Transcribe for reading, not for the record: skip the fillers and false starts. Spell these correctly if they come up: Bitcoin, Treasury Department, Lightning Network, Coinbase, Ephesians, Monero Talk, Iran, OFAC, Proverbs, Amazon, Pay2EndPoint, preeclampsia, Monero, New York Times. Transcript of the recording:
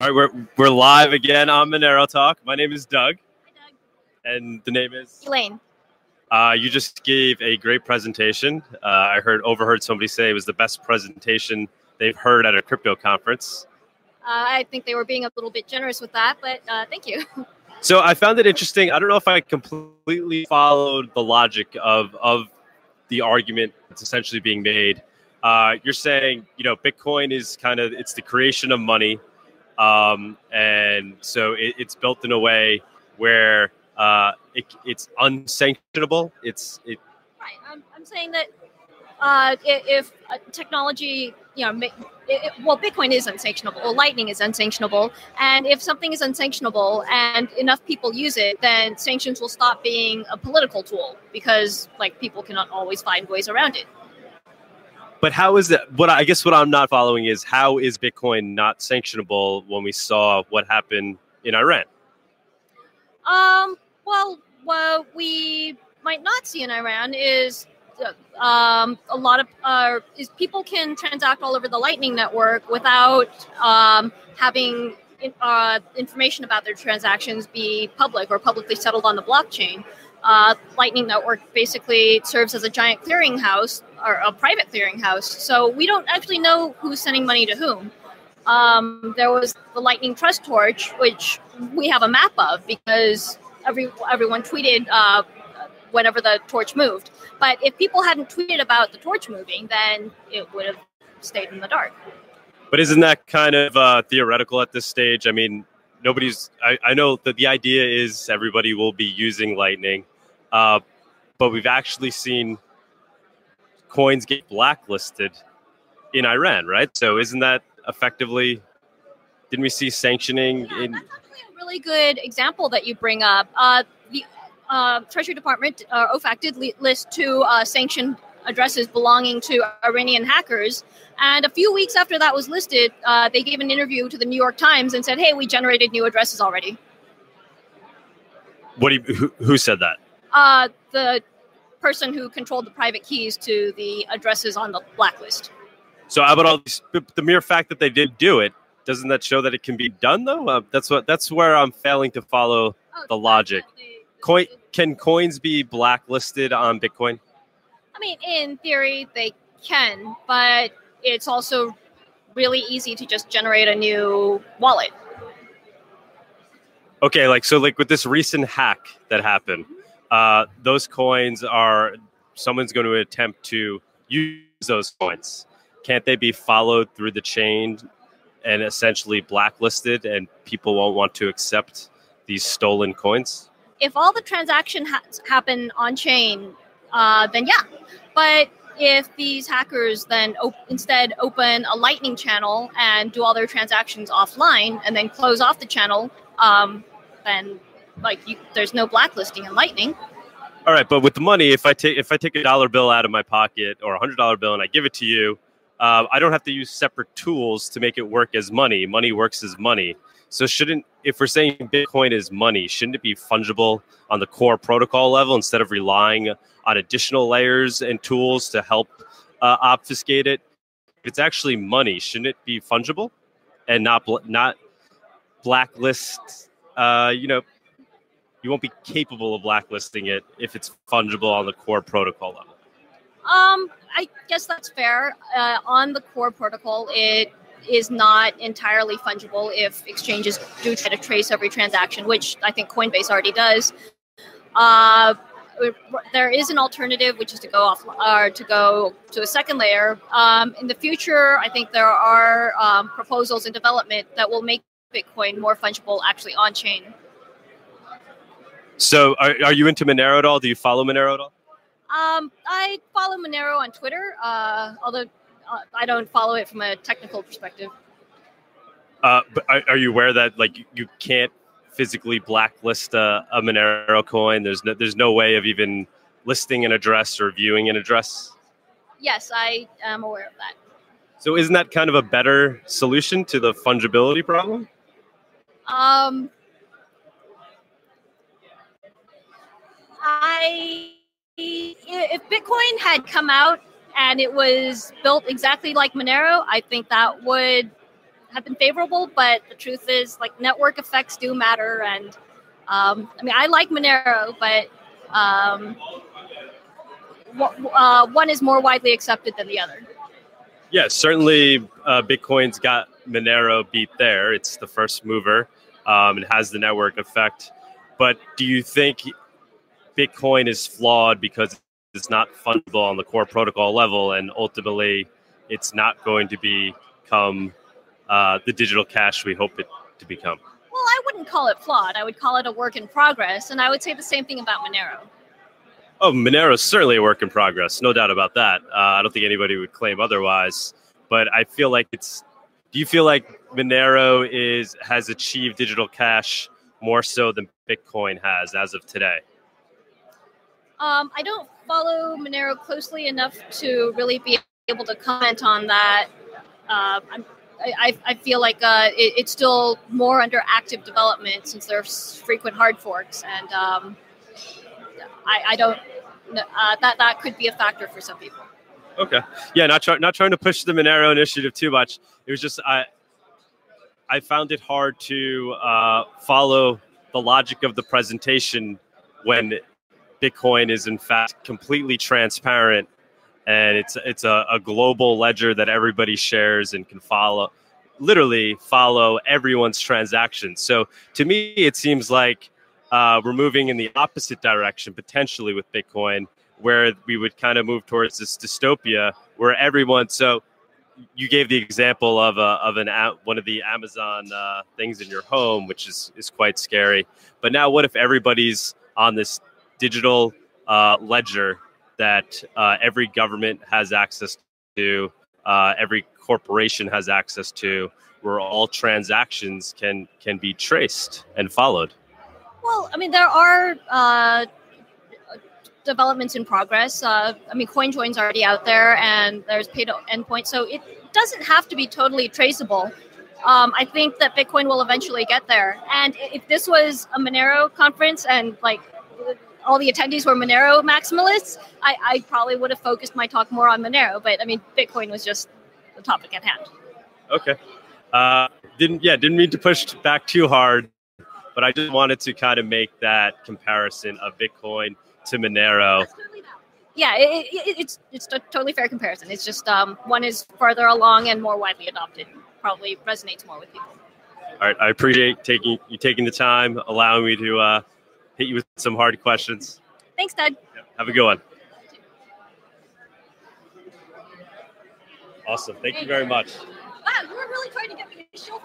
All right, we're live again on Monero Talk. My name is Doug. Hi, Doug. And the name is? Elaine. You just gave a great presentation. I overheard somebody say it was the best presentation they've heard at a crypto conference. I think they were being a little bit generous with that, but thank you. So I found it interesting. I don't know if I completely followed the logic of the argument that's essentially being made. You're saying, you know, Bitcoin is kind of, it's the creation of money. And so it's built in a way where it's unsanctionable. Right. I'm saying that if technology, you know, well, Bitcoin is unsanctionable, or Lightning is unsanctionable. And if something is unsanctionable and enough people use it, then sanctions will stop being a political tool because, like, people cannot always find ways around it. But how is that? What I guess what I'm not following is how is Bitcoin not sanctionable when we saw what happened in Iran? Well, what we might not see in Iran is a lot of is people can transact all over the Lightning Network without having information about their transactions be public or publicly settled on the blockchain. Lightning Network basically serves as a giant clearinghouse or a private clearinghouse. So we don't actually know who's sending money to whom. There was the Lightning Trust Torch, which we have a map of because everyone tweeted whenever the torch moved. But if people hadn't tweeted about the torch moving, then it would have stayed in the dark. But isn't that kind of theoretical at this stage? I mean, I know that the idea is everybody will be using Lightning. But we've actually seen coins get blacklisted in Iran, right? So isn't that effectively, didn't we see sanctioning? Yeah, that's actually a really good example that you bring up. The Treasury Department, OFAC, did list two sanctioned addresses belonging to Iranian hackers. And a few weeks after that was listed, they gave an interview to the New York Times and said, hey, we generated new addresses already. Who said that? The person who controlled the private keys to the addresses on the blacklist. So how about all these, the mere fact that they did do it, doesn't that show that it can be done, though? That's where I'm failing to follow the logic. Can coins be blacklisted on Bitcoin? I mean, in theory, they can, but it's also really easy to just generate a new wallet. Okay, so with this recent hack that happened, those coins someone's going to attempt to use those coins. Can't they be followed through the chain and essentially blacklisted, and people won't want to accept these stolen coins? If all the transactions happen on chain, then yeah. But if these hackers then instead open a Lightning channel and do all their transactions offline and then close off the channel, then there's no blacklisting in Lightning. All right, but with the money, if I take a $1 bill out of my pocket or a $100 bill and I give it to you, I don't have to use separate tools to make it work as money. Money works as money. So if we're saying Bitcoin is money, shouldn't it be fungible on the core protocol level instead of relying on additional layers and tools to help obfuscate it? If it's actually money, shouldn't it be fungible and not blacklist? You won't be capable of blacklisting it if it's fungible on the core protocol level. I guess that's fair. On the core protocol, it is not entirely fungible if exchanges do try to trace every transaction, which I think Coinbase already does. There is an alternative, which is to go to a second layer. In the future, I think there are proposals in development that will make Bitcoin more fungible actually on chain. So are you into Monero at all? Do you follow Monero at all? I follow Monero on Twitter, although I don't follow it from a technical perspective. But are you aware that you can't physically blacklist a Monero coin? There's no way of even listing an address or viewing an address? Yes, I am aware of that. So isn't that kind of a better solution to the fungibility problem? If Bitcoin had come out and it was built exactly like Monero, I think that would have been favorable, but the truth is, like, network effects do matter. And I mean, I like Monero, but one is more widely accepted than the other. Yeah, certainly Bitcoin's got Monero beat there. It's the first mover. It has the network effect. But do you think Bitcoin is flawed because it's not fundable on the core protocol level, and ultimately it's not going to become the digital cash we hope it to become? Well, I wouldn't call it flawed. I would call it a work in progress. And I would say the same thing about Monero. Oh, Monero is certainly a work in progress. No doubt about that. I don't think anybody would claim otherwise. But I feel like it's... Do you feel like Monero has achieved digital cash more so than Bitcoin has as of today? I don't follow Monero closely enough to really be able to comment on that. I feel like it's still more under active development since there are frequent hard forks, and I don't. That could be a factor for some people. Okay. Yeah, not trying to push the Monero initiative too much. It was just I found it hard to follow the logic of the presentation when Bitcoin is in fact completely transparent, and it's a global ledger that everybody shares and can follow, literally follow everyone's transactions. So to me, it seems like we're moving in the opposite direction potentially with Bitcoin, where we would kind of move towards this dystopia where everyone... So you gave the example of one of the Amazon things in your home, which is quite scary. But now what if everybody's on this digital ledger that every government has access to, every corporation has access to, where all transactions can be traced and followed? Well, I mean, there are... developments in progress. I mean, CoinJoin's already out there, and there's Pay2EndPoint, so it doesn't have to be totally traceable. I think that Bitcoin will eventually get there. And if this was a Monero conference and like all the attendees were Monero maximalists, I probably would have focused my talk more on Monero. But I mean, Bitcoin was just the topic at hand. Okay. Didn't mean to push back too hard, but I just wanted to kind of make that comparison of Bitcoin to Monero. Yeah, it's a totally fair comparison. It's just one is farther along and more widely adopted. Probably resonates more with people. All right, I appreciate you taking the time, allowing me to hit you with some hard questions. Thanks, Ted. Yeah, have a good one. Awesome. Thank you very much. Wow, you were really trying to get me to show